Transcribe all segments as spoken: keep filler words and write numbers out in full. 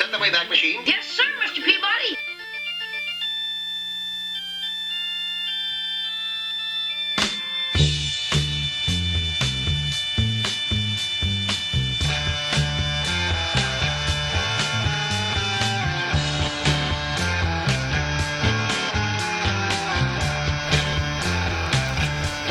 send the Wayback Machine? Yes, sir, Mister Peabody.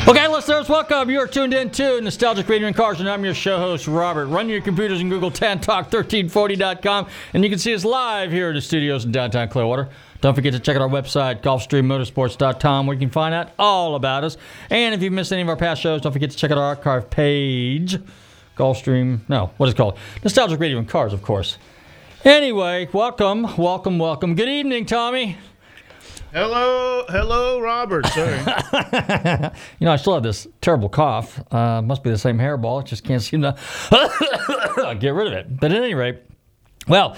Okay, listeners, welcome. You're tuned in to Nostalgic Radio and Cars, and I'm your show host, Robert. Run your computers and Google Tantalk thirteen forty dot com, and you can see us live here at the studios in downtown Clearwater. Don't forget to check out our website, Gulfstream Motorsports dot com, where you can find out all about us. And if you've missed any of our past shows, don't forget to check out our archive page, Gulfstream, no, what is it called? Nostalgic Radio and Cars, of course. Anyway, welcome, welcome, welcome. Good evening, Tommy. Hello, hello, Robert. Sorry. You know, I still have this terrible cough. Uh, must be the same hairball. Just can't seem to get rid of it. But at any rate, well,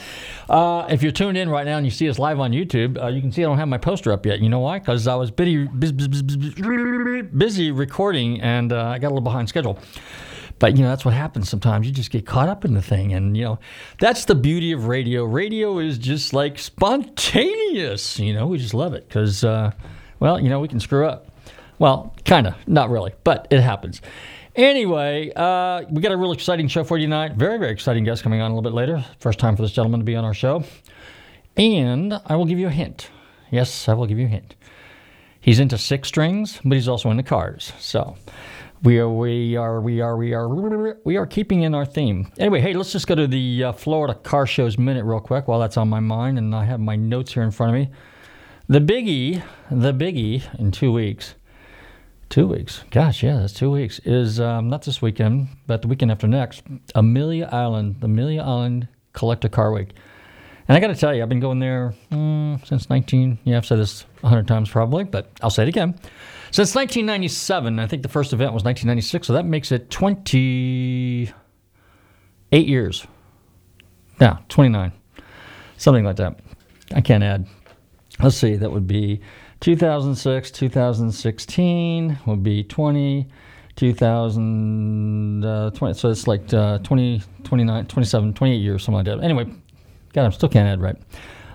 uh, if you're tuned in right now and you see us live on YouTube, uh, you can see I don't have my poster up yet. You know why? Because I was busy, busy recording, and uh, I got a little behind schedule. But, you know, that's what happens sometimes. You just get caught up in the thing. And, you know, that's the beauty of radio. Radio is just, like, spontaneous. You know, we just love it because, uh, well, you know, we can screw up. Well, kind of. Not really. But it happens. Anyway, uh, we got a real exciting show for you tonight. Very, very exciting guest coming on a little bit later. First time for this gentleman to be on our show. And I will give you a hint. Yes, I will give you a hint. He's into six strings, but he's also into cars. So... We are, we are, we are, we are, we are keeping in our theme. Anyway, hey, let's just go to the uh, Florida Car Show's Minute real quick while that's on my mind, and I have my notes here in front of me. The biggie, the biggie in two weeks, two weeks, gosh, yeah, that's two weeks, is um, not this weekend, but the weekend after next, Amelia Island, the Amelia Island Collector Car Week. And I got to tell you, I've been going there mm, since nineteen, yeah, I've said this a hundred times probably, but I'll say it again. Since nineteen ninety-seven, I think the first event was nineteen ninety-six, so that makes it twenty-eight years. No, twenty-nine. Something like that. I can't add. Let's see, that would be two thousand six, two thousand sixteen would be twenty, two thousand twenty. So it's like uh, twenty, twenty-nine, twenty-seven, twenty-eight years, something like that. Anyway, God, I still can't add right.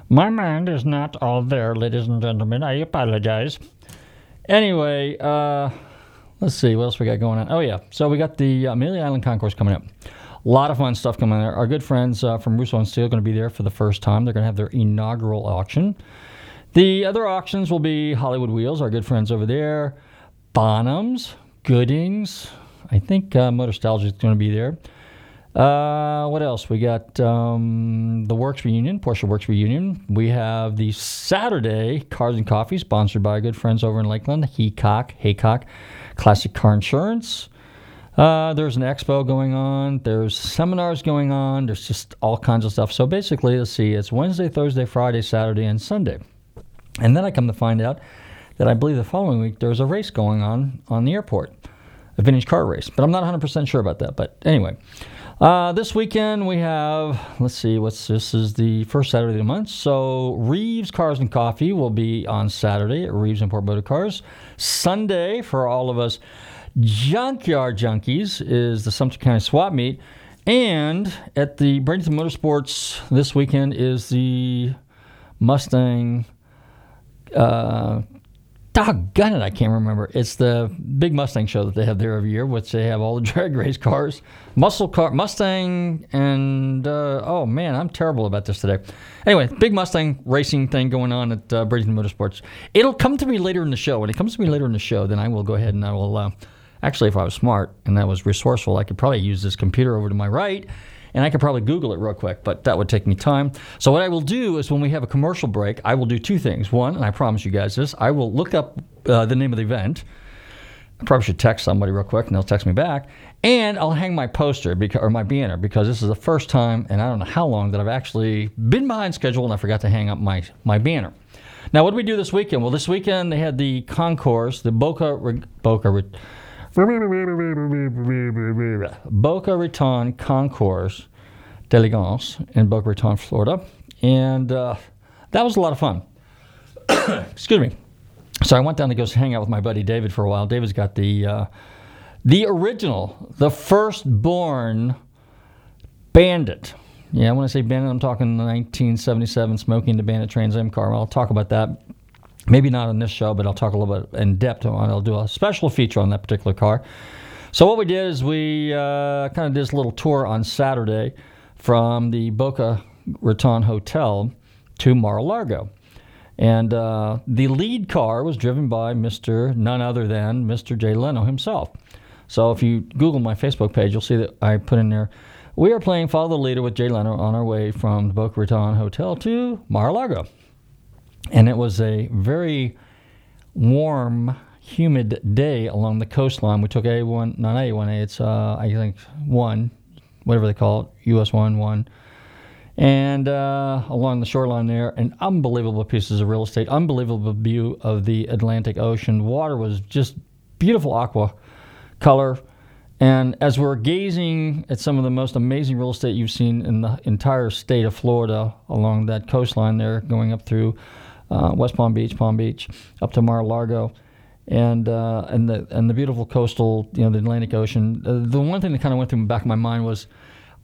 My mind is not all there, ladies and gentlemen. I apologize. Anyway, uh, let's see. What else we got going on? Oh, yeah. So we got the Amelia Island Concourse coming up. A lot of fun stuff coming there. Our good friends uh, from Russo and Steele are going to be there for the first time. They're going to have their inaugural auction. The other auctions will be Hollywood Wheels, our good friends over there. Bonhams, Goodings. I think uh, Motorstalgia is going to be there. Uh, what else? We got um, the Works Reunion, Porsche Works Reunion. We have the Saturday Cars and Coffee, sponsored by our good friends over in Lakeland, Heacock, Haycock, Classic Car Insurance. Uh, there's an expo going on. There's seminars going on. There's just all kinds of stuff. So basically, let's see, it's Wednesday, Thursday, Friday, Saturday, and Sunday. And then I come to find out that I believe the following week there's a race going on on the airport, a vintage car race. But I'm not one hundred percent sure about that. But anyway... Uh, this weekend we have, let's see, what's this is the first Saturday of the month. So Reeves Cars and Coffee will be on Saturday at Reeves Import Motor Cars. Sunday, for all of us junkyard junkies, is the Sumter County Swap Meet. And at the Bradenton Motorsports this weekend is the Mustang, uh, doggone it, I can't remember. It's the big Mustang show that they have there every year, which they have all the drag race cars, muscle car, Mustang, and uh, oh man, I'm terrible about this today. Anyway, big Mustang racing thing going on at uh, Bradenton Motorsports. It'll come to me later in the show. When it comes to me later in the show, then I will go ahead and I will. Uh, actually, if I was smart and I was resourceful, I could probably use this computer over to my right. And I could probably Google it real quick, but that would take me time. So what I will do is when we have a commercial break, I will do two things. One, and I promise you guys this, I will look up uh, the name of the event. I probably should text somebody real quick, and they'll text me back. And I'll hang my poster, because, or my banner, because this is the first time, and I don't know how long, that I've actually been behind schedule, and I forgot to hang up my, my banner. Now, what did we do this weekend? Well, this weekend they had the concourse, the Boca... Boca Boca Raton Concours d'Elegance in Boca Raton, Florida. And uh, that was a lot of fun. Excuse me. So I went down to go hang out with my buddy David for a while. David's got the uh, the original, the firstborn Bandit. Yeah, I want to say Bandit. I'm talking the nineteen seventy-seven smoking the Bandit Trans Am car. I'll talk about that. Maybe not on this show, but I'll talk a little bit in depth on it. I'll do a special feature on that particular car. So what we did is we uh, kind of did this little tour on Saturday from the Boca Raton Hotel to Mar-a-Lago. And uh, the lead car was driven by Mister none other than Mister Jay Leno himself. So if you Google my Facebook page, you'll see that I put in there, we are playing Follow the Leader with Jay Leno on our way from the Boca Raton Hotel to Mar-a-Lago. And it was a very warm, humid day along the coastline. We took A one, not A one A, it's uh, I think one, whatever they call it, U S one, one. And uh, along the shoreline there, and unbelievable pieces of real estate, unbelievable view of the Atlantic Ocean. Water was just beautiful aqua color. And as we're gazing at some of the most amazing real estate you've seen in the entire state of Florida along that coastline there, going up through uh, West Palm Beach, Palm Beach, up to Mar-a-Lago, and uh, and the and the beautiful coastal, you know, the Atlantic Ocean. Uh, the one thing that kind of went through the back of my mind was,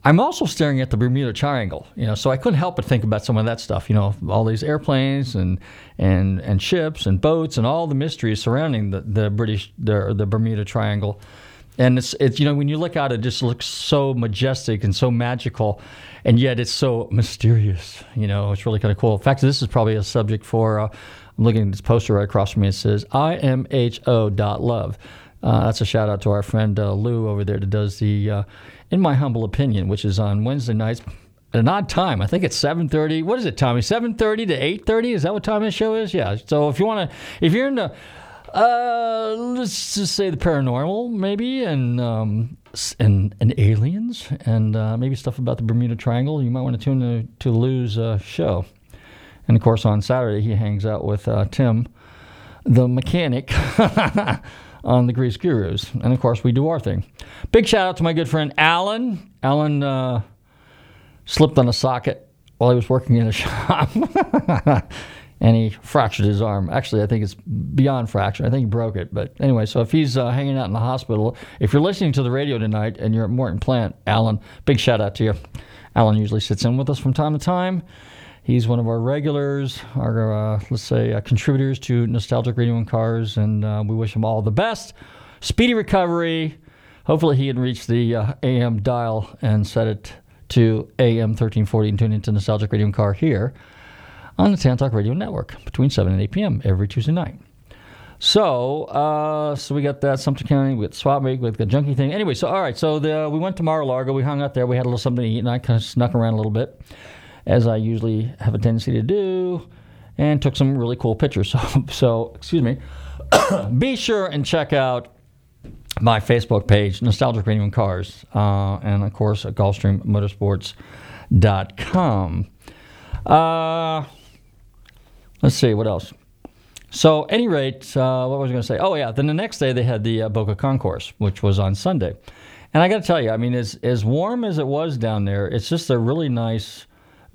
I'm also staring at the Bermuda Triangle, you know, so I couldn't help but think about some of that stuff, you know, all these airplanes and and, and ships and boats and all the mysteries surrounding the, the British, the, the Bermuda Triangle. And it's, it's, you know, when you look out, it just looks so majestic and so magical, and yet it's so mysterious, you know, it's really kind of cool. In fact, this is probably a subject for, uh, I'm looking at this poster right across from me, it says, I M H O dot love. Uh, that's a shout out to our friend uh, Lou over there that does the, uh, in my humble opinion, which is on Wednesday nights at an odd time. I think it's seven thirty. What is it, Tommy? seven thirty to eight thirty? Is that what time this show is? Yeah. So if you want to, if you're into, uh, let's just say the paranormal maybe, and um, and and aliens, and uh, maybe stuff about the Bermuda Triangle, you might want to tune in to Lou's uh, show. And of course, on Saturday he hangs out with uh, Tim, the mechanic. On the Grease Gurus. And of course, we do our thing. Big shout out to my good friend Alan. Alan uh, slipped on a socket while he was working in a shop. And he fractured his arm. Actually, I think it's beyond fracture. I think he broke it. But anyway, so if he's uh, hanging out in the hospital, if you're listening to the radio tonight and you're at Morton Plant, Alan, big shout out to you. Alan usually sits in with us from time to time. He's one of our regulars, our, uh, let's say, uh, contributors to Nostalgic Radio and Cars, and uh, we wish him all the best. Speedy recovery. Hopefully he had reached the uh, A M dial and set it to A M thirteen forty and tune into Nostalgic Radio and Car here on the Tantalk Radio Network between seven and eight p.m. every Tuesday night. So, uh, so we got that, Sumter County, we got Swap Week, we got the junkie thing. Anyway, so all right, so the, we went to Mar-a-Lago, we hung out there, we had a little something to eat, and I kind of snuck around a little bit, as I usually have a tendency to do, and took some really cool pictures. So, so excuse me. Be sure and check out my Facebook page, Nostalgic Radio and Cars, uh, and of course at Gulfstream Motorsports dot com. Uh, let's see what else. So, at any rate, uh, what was I going to say? Oh yeah, then the next day they had the uh, Boca Concourse, which was on Sunday, and I got to tell you, I mean, as as warm as it was down there, it's just a really nice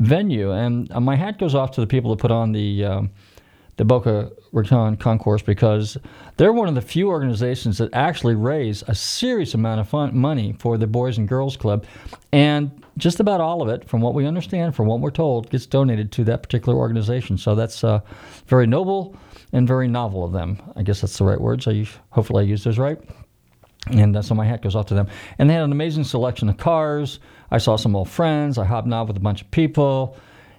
venue, and my hat goes off to the people that put on the um, the Boca Raton Concourse, because they're one of the few organizations that actually raise a serious amount of fun- money for the Boys and Girls Club, and just about all of it, from what we understand, from what we're told, gets donated to that particular organization. So that's uh, very noble and very novel of them. I guess that's the right words. I use, hopefully I used those right. And uh, so my hat goes off to them. And they had an amazing selection of cars. I saw some old friends. I hobnobbed with a bunch of people.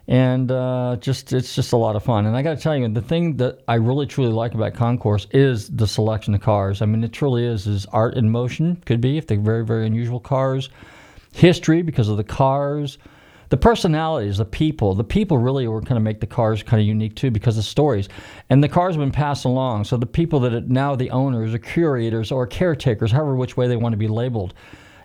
And uh, just it's just a lot of fun. And I got to tell you, the thing that I really truly like about Concourse is the selection of cars. I mean, it truly is is art in motion. Could be, if they're very, very unusual cars. History because of the cars. The personalities, the people. The people really were kind of make the cars kind of unique, too, because of stories. And the cars have been passed along. So the people that are now the owners or curators or caretakers, however which way they want to be labeled,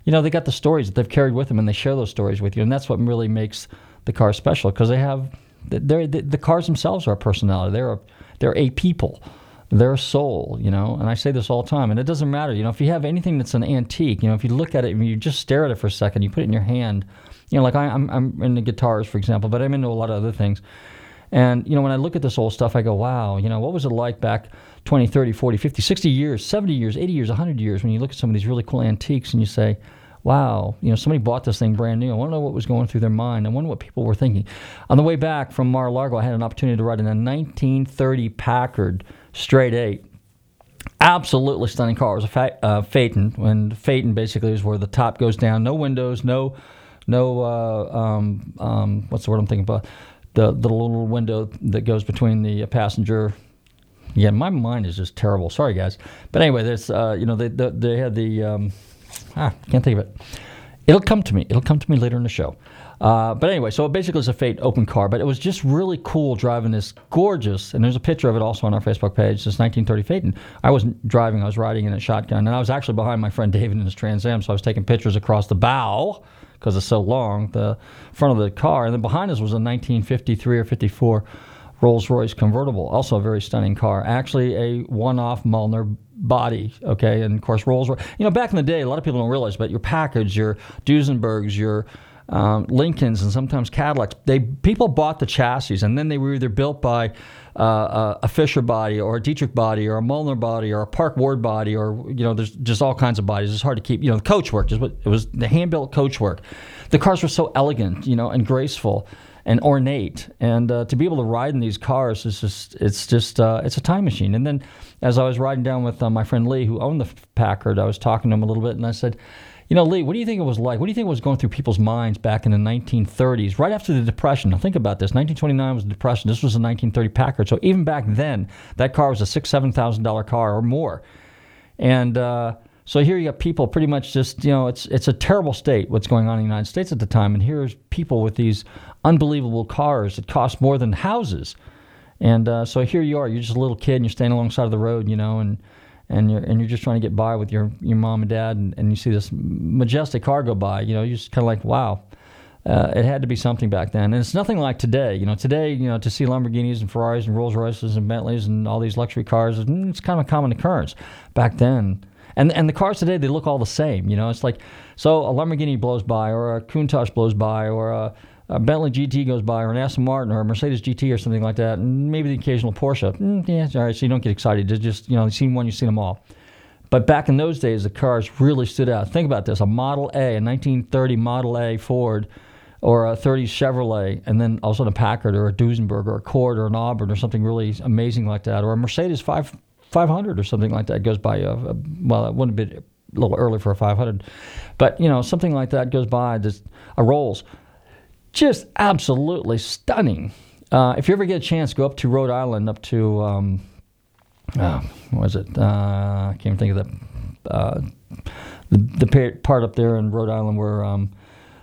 you know, they got the stories that they've carried with them, and they share those stories with you. And that's what really makes the car special, because they have the, the cars themselves are a personality. They're a, they're a people. They're a soul, you know. And I say this all the time, and it doesn't matter. You know, if you have anything that's an antique, you know, if you look at it and you just stare at it for a second, you put it in your hand, you know, like I, I'm I'm into guitars, for example, but I'm into a lot of other things. And, you know, when I look at this old stuff, I go, wow, you know, what was it like back twenty, thirty, forty, fifty, sixty years, seventy years, eighty years, one hundred years, when you look at some of these really cool antiques and you say, wow, you know, somebody bought this thing brand new. I want to know what was going through their mind. I wonder what people were thinking. On the way back from Mar-a-Lago, I had an opportunity to ride in a nineteen thirty Packard Straight Eight. Absolutely stunning car. It was a fa- uh, Phaeton, and Phaeton basically is where the top goes down. No windows, no, no. Uh, um, um, what's the word I'm thinking about? The, the little window that goes between the passenger. Yeah, my mind is just terrible. Sorry, guys. But anyway, there's, uh, you know, they they, they had the, um, ah, can't think of it. It'll come to me. It'll come to me later in the show. Uh, but anyway, so basically it's a Phaeton open car, but it was just really cool driving this gorgeous, and there's a picture of it also on our Facebook page, this nineteen thirty Phaeton. I wasn't driving, I was riding in a shotgun, and I was actually behind my friend David in his Trans Am, so I was taking pictures across the bow, because it's so long, the front of the car, and then behind us was a nineteen fifty-three or fifty-four Rolls-Royce convertible, also a very stunning car. Actually a one-off Mulliner body, okay, and of course Rolls-Royce. You know, back in the day, a lot of people don't realize, but your Packards, your Duesenbergs, your Um, Lincolns and sometimes Cadillacs. They people bought the chassis, and then they were either built by uh, a Fisher body, or a Dietrich body, or a Mulliner body, or a Park Ward body, or you know, there's just all kinds of bodies. It's hard to keep. You know, the coachwork is what it was. The hand-built coachwork. The cars were so elegant, you know, and graceful, and ornate, and uh, to be able to ride in these cars is just it's just uh, it's a time machine. And then, as I was riding down with uh, my friend Lee, who owned the Packard, I was talking to him a little bit, and I said, you know, Lee, what do you think it was like? What do you think was going through people's minds back in the nineteen thirties, right after the Depression? Now, think about this. nineteen twenty-nine was the Depression. This was the nineteen thirty Packard. So even back then, that car was a six thousand dollars, seven thousand dollars car or more. And uh, so here you got people pretty much just, you know, it's it's a terrible state, what's going on in the United States at the time. And here's people with these unbelievable cars that cost more than houses. And uh, so here you are. You're just a little kid, and you're standing alongside of the road, you know, and... and you're and you're just trying to get by with your, your mom and dad, and, and you see this majestic car go by, you know, you're just kind of like, wow, uh, it had to be something back then. And it's nothing like today. You know, today, you know, to see Lamborghinis and Ferraris and Rolls-Royces and Bentleys and all these luxury cars, it's kind of a common occurrence back then. And and the cars today, they look all the same, you know. It's like, so a Lamborghini blows by, or a Countach blows by, or a, a Bentley G T goes by, or an Aston Martin, or a Mercedes G T, or something like that, and maybe the occasional Porsche. Mm, yeah, all right, so you don't get excited. They're just, you know, you've seen one, you've seen them all. But back in those days, the cars really stood out. Think about this, a Model A, a nineteen thirty Model A Ford, or a thirty Chevrolet, and then all of a sudden a Packard, or a Duesenberg, or a Cord, or an Auburn, or something really amazing like that, or a Mercedes five hundred or something like that goes by. Uh, well, it wouldn't have been a little early for a five hundred. But, you know, something like that goes by, just a Rolls. Just absolutely stunning. Uh, if you ever get a chance, go up to Rhode Island, up to, um, uh, what was it? Uh, I can't even think of the, uh, the, the part up there in Rhode Island where um,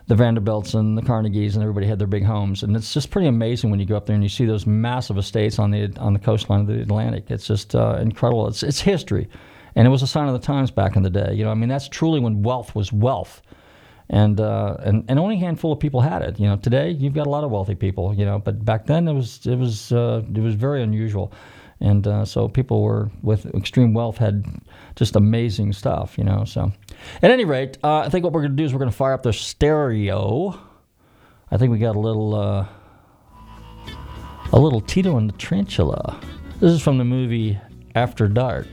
the Vanderbilts and the Carnegies and everybody had their big homes. And it's just pretty amazing when you go up there and you see those massive estates on the on the coastline of the Atlantic. It's just uh, incredible. It's, it's history. And it was a sign of the times back in the day. You know, I mean, that's truly when wealth was wealth. And, uh, and and only a handful of people had it. You know, today you've got a lot of wealthy people. You know, but back then it was it was uh, it was very unusual, and uh, so people were with extreme wealth had just amazing stuff. You know, so at any rate, uh, I think what we're going to do is we're going to fire up the stereo. I think we got a little uh, a little Tito and the Tarantula. This is from the movie After Dark,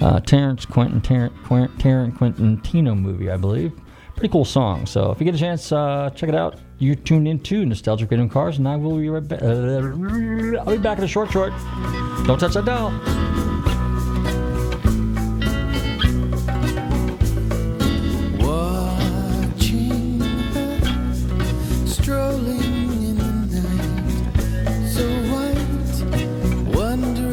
uh, Terrence Quentin Tarantino Tarant, Quentin movie, I believe. Pretty cool song. So if you get a chance, uh, check it out. You're tuned into Nostalgic Radio and Cars, and I will be right back. Uh, I'll be back in a short short. Don't touch that dial. Watching her, strolling in the night, so white, wondering.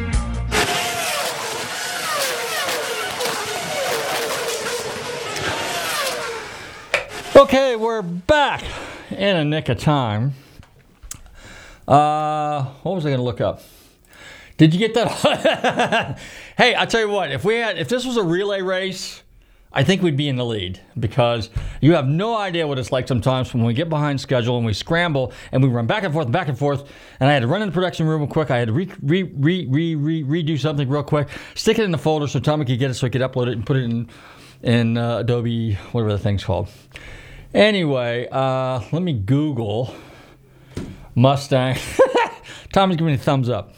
Okay, we're back in a nick of time. Uh, what was I going to look up? Did you get that? Hey, I tell you what, if we had, if this was a relay race, I think we'd be in the lead, because you have no idea what it's like sometimes when we get behind schedule and we scramble and we run back and forth, back and forth. And I had to run in the production room real quick. I had to re, re, re, re, re, redo something real quick, stick it in the folder so Tommy could get it, so he could upload it and put it in in uh, Adobe, whatever the thing's called. Anyway, uh, let me Google Mustang. Tommy's giving me a thumbs up.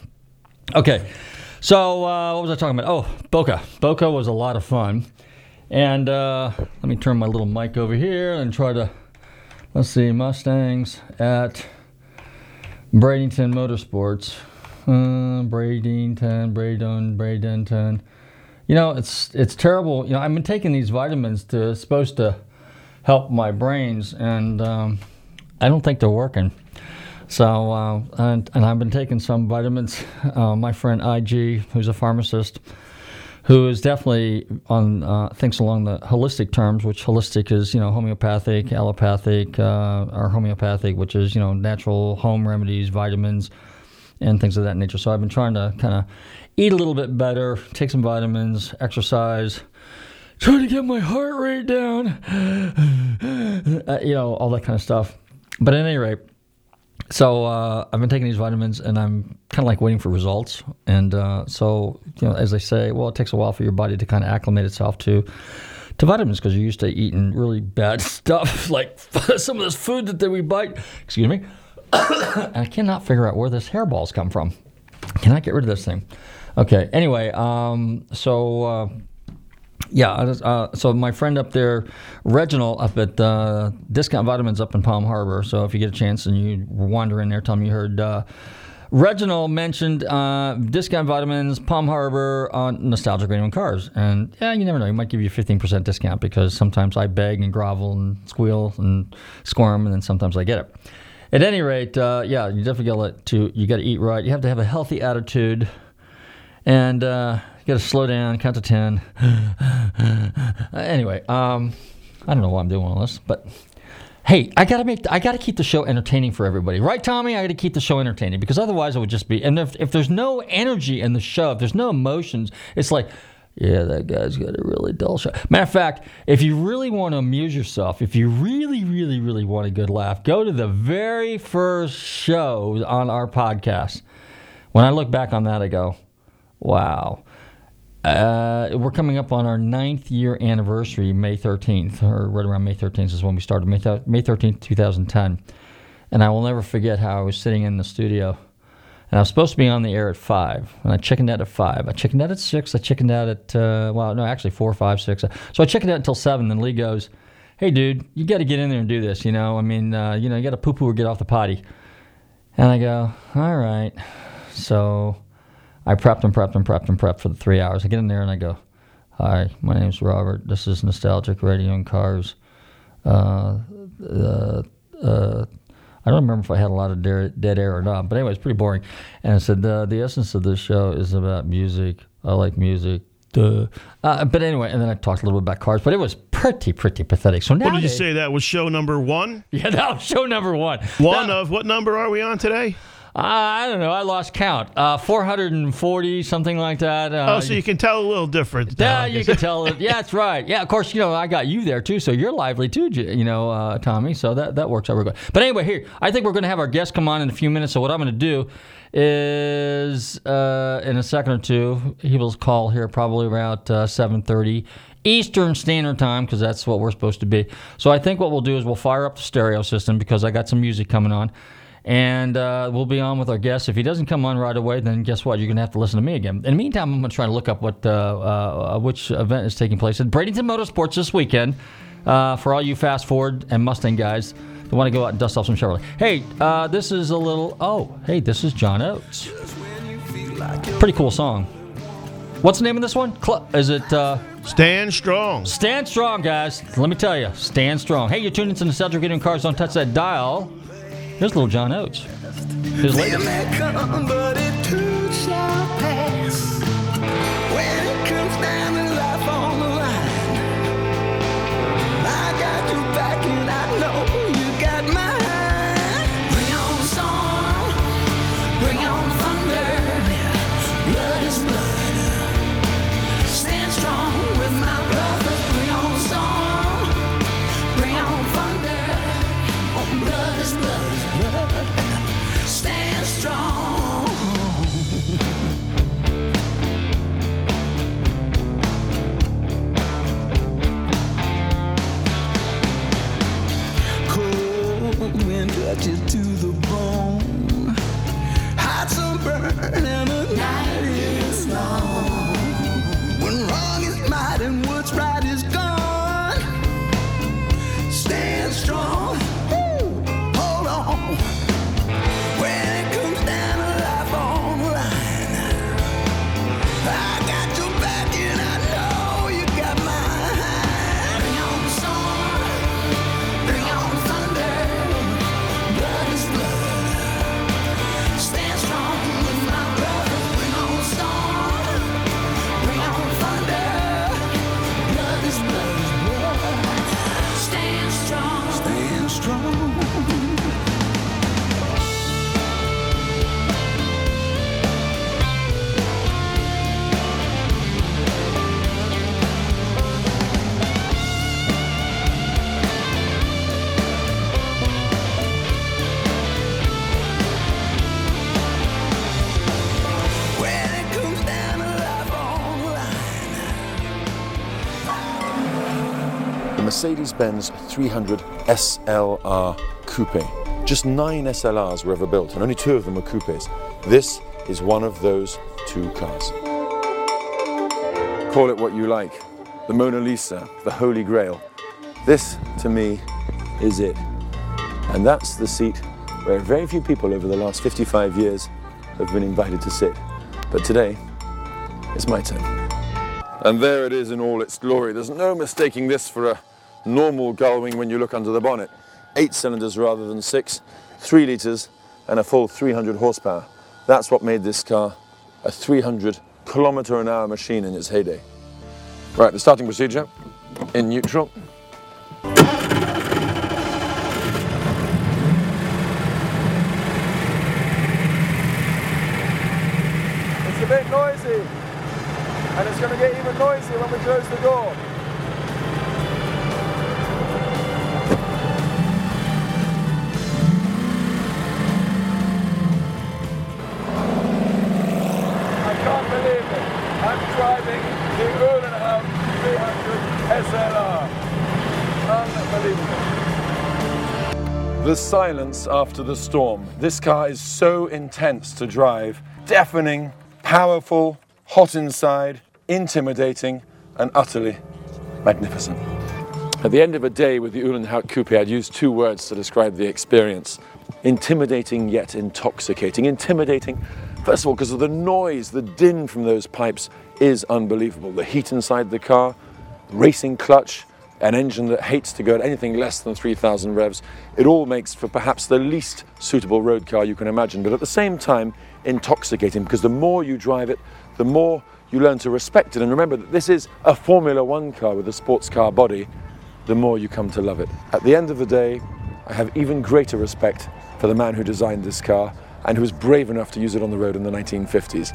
Okay, so uh, what was I talking about? Oh, Boca. Boca was a lot of fun. And uh, let me turn my little mic over here and try to, let's see, Mustangs at Bradenton Motorsports. Uh, Bradenton, Bradenton, Bradenton. You know, it's it's terrible. You know, I've been taking these vitamins to, it's supposed to help my brains, and um, I don't think they're working. So, uh, and, and I've been taking some vitamins. Uh, my friend I G, who's a pharmacist, who is definitely on uh, thinks along the holistic terms, which holistic is, you know, homeopathic, allopathic, uh, or homeopathic, which is, you know, natural home remedies, vitamins, and things of that nature. So I've been trying to kind of eat a little bit better, take some vitamins, exercise, trying to get my heart rate down, uh, you know, all that kind of stuff. But at any rate, so uh, I've been taking these vitamins, and I'm kind of like waiting for results. And uh, so, you know, as they say, well, it takes a while for your body to kind of acclimate itself to to vitamins, because you're used to eating really bad stuff, like some of this food that we bite. Excuse me. And I cannot figure out where this hairball's come from. Can I get rid of this thing? Okay. Anyway, um, so. Uh, Yeah, uh, so my friend up there, Reginald, up at uh, Discount Vitamins up in Palm Harbor. So if you get a chance and you wander in there, tell me you heard uh, Reginald mentioned uh, Discount Vitamins, Palm Harbor, on Nostalgic Radio and Cars. And yeah, you never know. He might give you a fifteen percent discount, because sometimes I beg and grovel and squeal and squirm, and then sometimes I get it. At any rate, uh, yeah, you definitely got to you got to eat right. You have to have a healthy attitude, and uh, you got to slow down, count to ten. Anyway, um, I don't know why I'm doing all this, but hey, I gotta make, I gotta keep the show entertaining for everybody, right, Tommy? I gotta keep the show entertaining, because otherwise it would just be. And if if there's no energy in the show, if there's no emotions, it's like, yeah, that guy's got a really dull show. Matter of fact, if you really want to amuse yourself, if you really, really, really want a good laugh, go to the very first show on our podcast. When I look back on that, I go, wow. Uh, we're coming up on our ninth year anniversary, May thirteenth, or right around May thirteenth is when we started, May, th- May thirteenth, two thousand ten. And I will never forget how I was sitting in the studio, and I was supposed to be on the air at five, and I chickened out at five. I chickened out at six. I chickened out at, uh, well, no, actually four, five, six. So I chickened out until seven, then Lee goes, hey, dude, you got to get in there and do this, you know? I mean, uh, you know, you got to poo-poo or get off the potty. And I go, all right. So I prepped and prepped and prepped and prepped for the three hours. I get in there and I go, hi, my name's Robert. This is Nostalgic Radio and Cars. Uh, uh, uh, I don't remember if I had a lot of de- dead air or not, but anyway, it's pretty boring. And I said, uh, the essence of this show is about music. I like music. Duh. Uh, but anyway, and then I talked a little bit about cars, but it was pretty, pretty pathetic. So now, what did you say that was show number one? Yeah, that was show number one. One now, of what number are we on today? Uh, I don't know. I lost count. Uh, four hundred forty, something like that. Uh, oh, so you can tell a little different. Yeah, you can tell. It, yeah, that's right. Yeah, of course, you know, I got you there, too, so you're lively, too, you know, uh, Tommy. So that, that works out real good. But anyway, here, I think we're going to have our guest come on in a few minutes, so what I'm going to do is uh, in a second or two, he will call here probably around uh, seven thirty Eastern Standard Time, because that's what we're supposed to be. So I think what we'll do is we'll fire up the stereo system, because I got some music coming on. And uh, we'll be on with our guest. If he doesn't come on right away, then guess what? You're going to have to listen to me again. In the meantime, I'm going to try to look up what uh, uh, which event is taking place at Bradenton Motorsports this weekend. Uh, for all you Fast Ford and Mustang guys that want to go out and dust off some Chevrolet. Hey, uh, this is a little... Oh, hey, this is John Oates. Pretty cool song. What's the name of this one? Cl- is it... Uh, Stand Strong. Stand Strong, guys. Let me tell you. Stand Strong. Hey, you're tuned into the Central Getting Cars. Don't touch that dial. Here's little John Oates. Here's later. Touch it to the bone. Hot sunburn and a night is long. When wrong is right and what's right is gone. Stand strong. Woo! Hold on. When it comes down to life on the line, I got your back and I know you got mine. Bring on the storm. Bring on the thunder. Mercedes-Benz three hundred S L R Coupe. Just nine S L Rs were ever built, and only two of them were coupes. This is one of those two cars. Call it what you like, the Mona Lisa, the Holy Grail. This, to me, is it. And that's the seat where very few people over the last fifty-five years have been invited to sit. But today, it's my turn. And there it is in all its glory. There's no mistaking this for a normal gullwing when you look under the bonnet. Eight cylinders rather than six, three litres and a full three hundred horsepower. That's what made this car a three hundred kilometre an hour machine in its heyday. Right, the starting procedure, in neutral. It's a bit noisy, and it's going to get even noisier when we close the door. I'm driving the Uhlenhaut three hundred S L R. Unbelievable. The silence after the storm. This car is so intense to drive. Deafening, powerful, hot inside, intimidating, and utterly magnificent. At the end of a day with the Uhlenhaut Coupe, I'd use two words to describe the experience. Intimidating yet intoxicating. Intimidating. First of all, because of the noise, the din from those pipes is unbelievable. The heat inside the car, racing clutch, an engine that hates to go at anything less than three thousand revs. It all makes for perhaps the least suitable road car you can imagine, but at the same time intoxicating, because the more you drive it, the more you learn to respect it. And remember that this is a Formula One car with a sports car body, the more you come to love it. At the end of the day, I have even greater respect for the man who designed this car and who was brave enough to use it on the road in the nineteen fifties.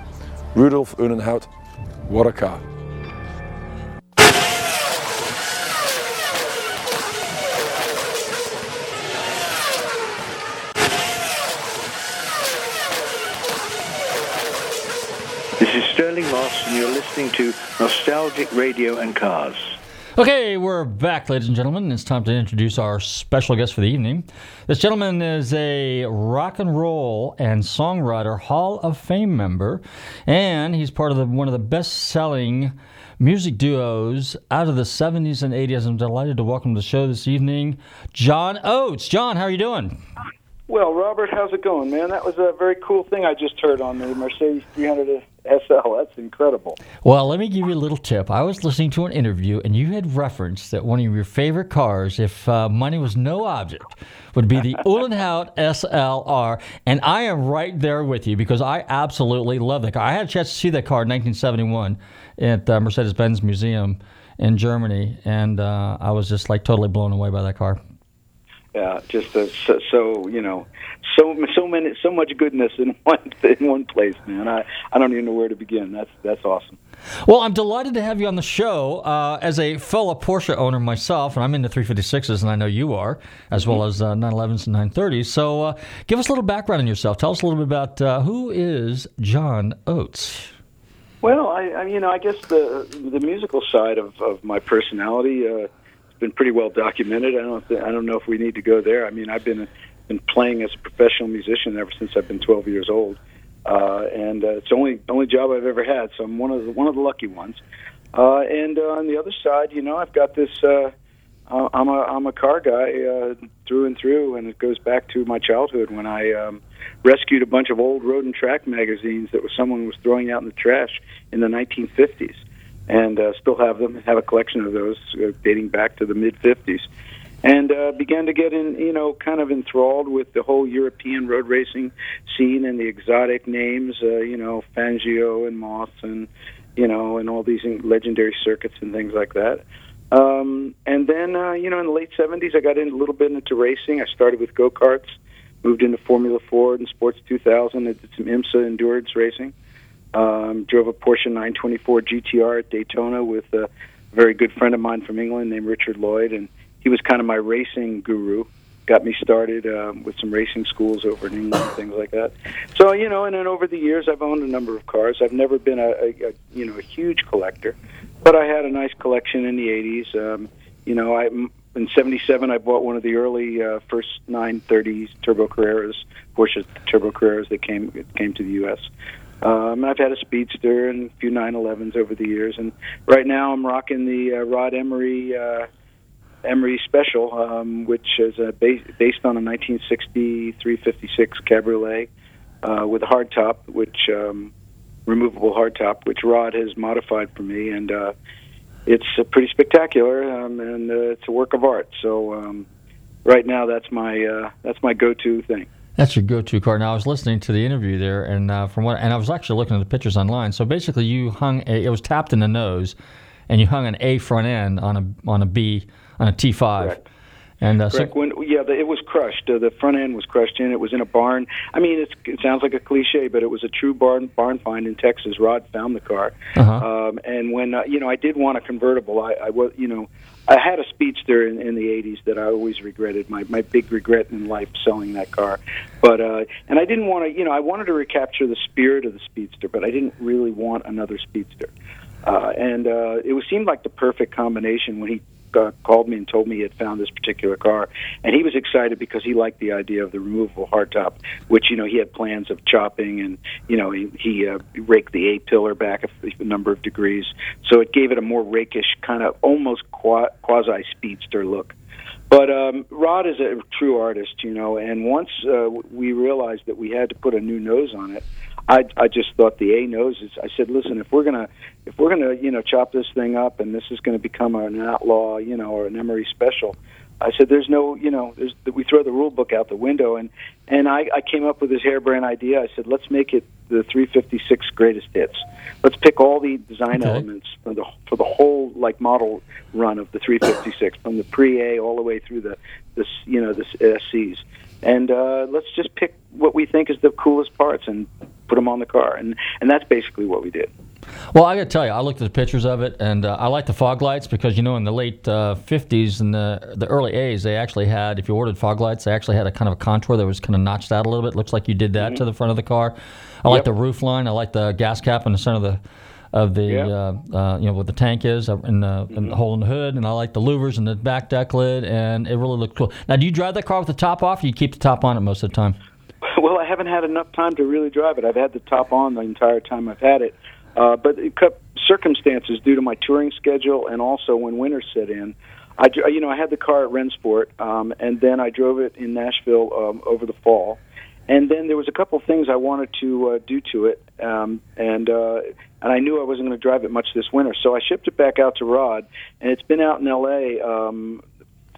Rudolf Uhlenhaut, what a car. This is Sterling Moss, and you're listening to Nostalgic Radio and Cars. Okay, we're back, ladies and gentlemen. It's time to introduce our special guest for the evening. This gentleman is a rock and roll and songwriter Hall of Fame member, and he's part of the, one of the best-selling music duos out of the seventies and eighties. I'm delighted to welcome to the show this evening, John Oates. John, how are you doing? Well, Robert, how's it going, man? That was a very cool thing I just heard on the Mercedes three hundred S L. That's incredible. Well, let me give you a little tip. I was listening to an interview, and you had referenced that one of your favorite cars, if uh, money was no object, would be the Uhlenhaut S L R, and I am right there with you because I absolutely love that car. I had a chance to see that car in nineteen seventy-one at the Mercedes-Benz Museum in Germany, and uh, I was just like totally blown away by that car. Yeah, just a, so, so you know, so so many, so much goodness in one in one place, man. I, I don't even know where to begin. That's that's awesome. Well, I'm delighted to have you on the show. Uh, as a fellow Porsche owner myself, and I'm into three fifty-sixes, and I know you are, as well as uh, nine elevens and nine thirties. So, uh, give us a little background on yourself. Tell us a little bit about uh, who is John Oates. Well, I, I you know, I guess the the musical side of, of my personality. Uh, been pretty well documented. I don't th- I don't know if we need to go there. I mean, I've been been playing as a professional musician ever since I've been twelve years old, uh, and uh, it's the only only job I've ever had. So I'm one of the one of the lucky ones. Uh, and uh, on the other side, you know, I've got this. Uh, I'm a I'm a car guy uh, through and through, and it goes back to my childhood when I um, rescued a bunch of old road and track magazines that was someone was throwing out in the trash in the nineteen fifties. And uh, still have them, have a collection of those uh, dating back to the mid-fifties. And uh, began to get, in, you know, kind of enthralled with the whole European road racing scene and the exotic names, uh, you know, Fangio and Moss and, you know, and all these legendary circuits and things like that. Um, and then, uh, you know, in the late seventies, I got in a little bit into racing. I started with go-karts, moved into Formula Ford and Sports two thousand. I did some IMSA endurance racing. Um, drove a Porsche nine twenty-four G T R at Daytona with a very good friend of mine from England named Richard Lloyd, and he was kind of my racing guru. Got me started um, with some racing schools over in England and things like that. So, you know, and then over the years I've owned a number of cars. I've never been a, a, a you know, a huge collector, but I had a nice collection in the eighties. Um, you know, I, in seventy-seven I bought one of the early uh, first nine thirty Turbo Carreras, Porsche Turbo Carreras that came came to the U S Um, I've had a Speedster and a few nine elevens over the years, and right now I'm rocking the uh, Rod Emory uh, Emory Special, um, which is uh, base, based on a nineteen sixty three fifty-six Cabriolet uh, with a hardtop, which um, removable hardtop, which Rod has modified for me, and uh, it's uh, pretty spectacular, um, and uh, it's a work of art. So um, right now that's my uh, that's my go-to thing. That's your go-to car. Now I was listening to the interview there, and uh, from what, and I was actually looking at the pictures online. So basically, you hung a, it was tapped in the nose, and you hung an A front end on a on a B on a T five. Correct. And uh, Correct. So, when, yeah, the, it was crushed. Uh, the front end was crushed in. It was in a barn. I mean, it's, it sounds like a cliche, but it was a true barn barn find in Texas. Rod found the car, uh-huh. um, and when uh, you know, I did want a convertible. I, I was, you know. I had a Speedster in, in the eighties that I always regretted, my, my big regret in life, selling that car. But uh, and I didn't want to, you know, I wanted to recapture the spirit of the Speedster, but I didn't really want another Speedster. Uh, and uh, it was, seemed like the perfect combination when he uh, called me and told me he had found this particular car. And he was excited because he liked the idea of the removable hardtop, which, you know, he had plans of chopping and, you know, he, he uh, raked the A-pillar back a number of degrees. So it gave it a more rakish kind of almost quasi-speedster look. But um, Rod is a true artist, you know, and once uh, we realized that we had to put a new nose on it, I, I just thought the A noses. I said, listen, if we're gonna if we're gonna you know chop this thing up, and this is gonna become an outlaw, you know, or an Emery special, I said, there's no, you know, there's, we throw the rule book out the window, and and I, I came up with this harebrained idea. I said, let's make it the three fifty-six greatest hits. Let's pick all the design okay. elements for the for the whole like model run of the three fifty-six, from the pre-A all the way through the this you know the S Cs, and uh, let's just pick what we think is the coolest parts and put them on the car, and and that's basically what we did. Well, I got to tell you, I looked at the pictures of it, and uh, I like the fog lights because, you know, in the late uh, fifties and the the early A's, they actually had, if you ordered fog lights, they actually had a kind of a contour that was kind of notched out a little bit. Looks like you did that mm-hmm. to the front of the car. I yep. like the roof line. I like the gas cap in the center of the, of the yep. uh, uh, you know, what the tank is and the, mm-hmm. and the hole in the hood. And I like the louvers and the back deck lid, and it really looked cool. Now, do you drive that car with the top off, or you keep the top on it most of the time? Well, I haven't had enough time to really drive it. I've had the top on the entire time I've had it. Uh, but it kept circumstances due to my touring schedule, and also when winter set in, I you know I had the car at Rensport, um, and then I drove it in Nashville um, over the fall, and then there was a couple things I wanted to uh, do to it, um, and uh, and I knew I wasn't going to drive it much this winter, so I shipped it back out to Rod, and it's been out in L A Um,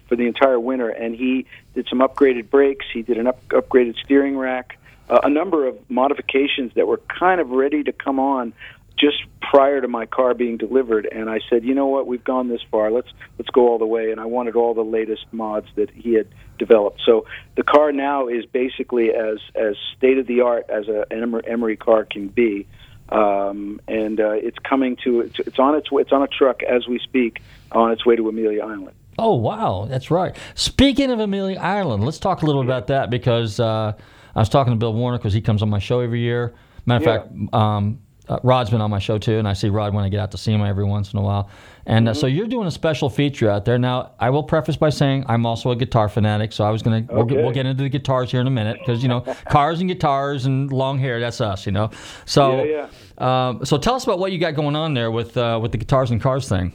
for the entire winter, and he did some upgraded brakes. He did an up- upgraded steering rack, uh, a number of modifications that were kind of ready to come on just prior to my car being delivered, and I said, you know what, we've gone this far, let's let's go all the way, and I wanted all the latest mods that he had developed. So the car now is basically as as state-of-the-art as a, an Emery car can be, um, and uh, it's coming to, it's, it's on its way, it's on a truck as we speak, on its way to Amelia Island. Oh, wow, that's right. Speaking of Amelia Island, let's talk a little about that, because uh, I was talking to Bill Warner, because he comes on my show every year. Matter of yeah. fact, um, Uh, Rod's been on my show too, and I see Rod when I get out to see him every once in a while. And uh, mm-hmm. so you're doing a special feature out there. Now, I will preface by saying I'm also a guitar fanatic, so I was going to, okay. we'll, get, we'll get into the guitars here in a minute, because, you know, cars and guitars and long hair, that's us, you know. So yeah, yeah. Um, so tell us about what you got going on there with uh, with the guitars and cars thing.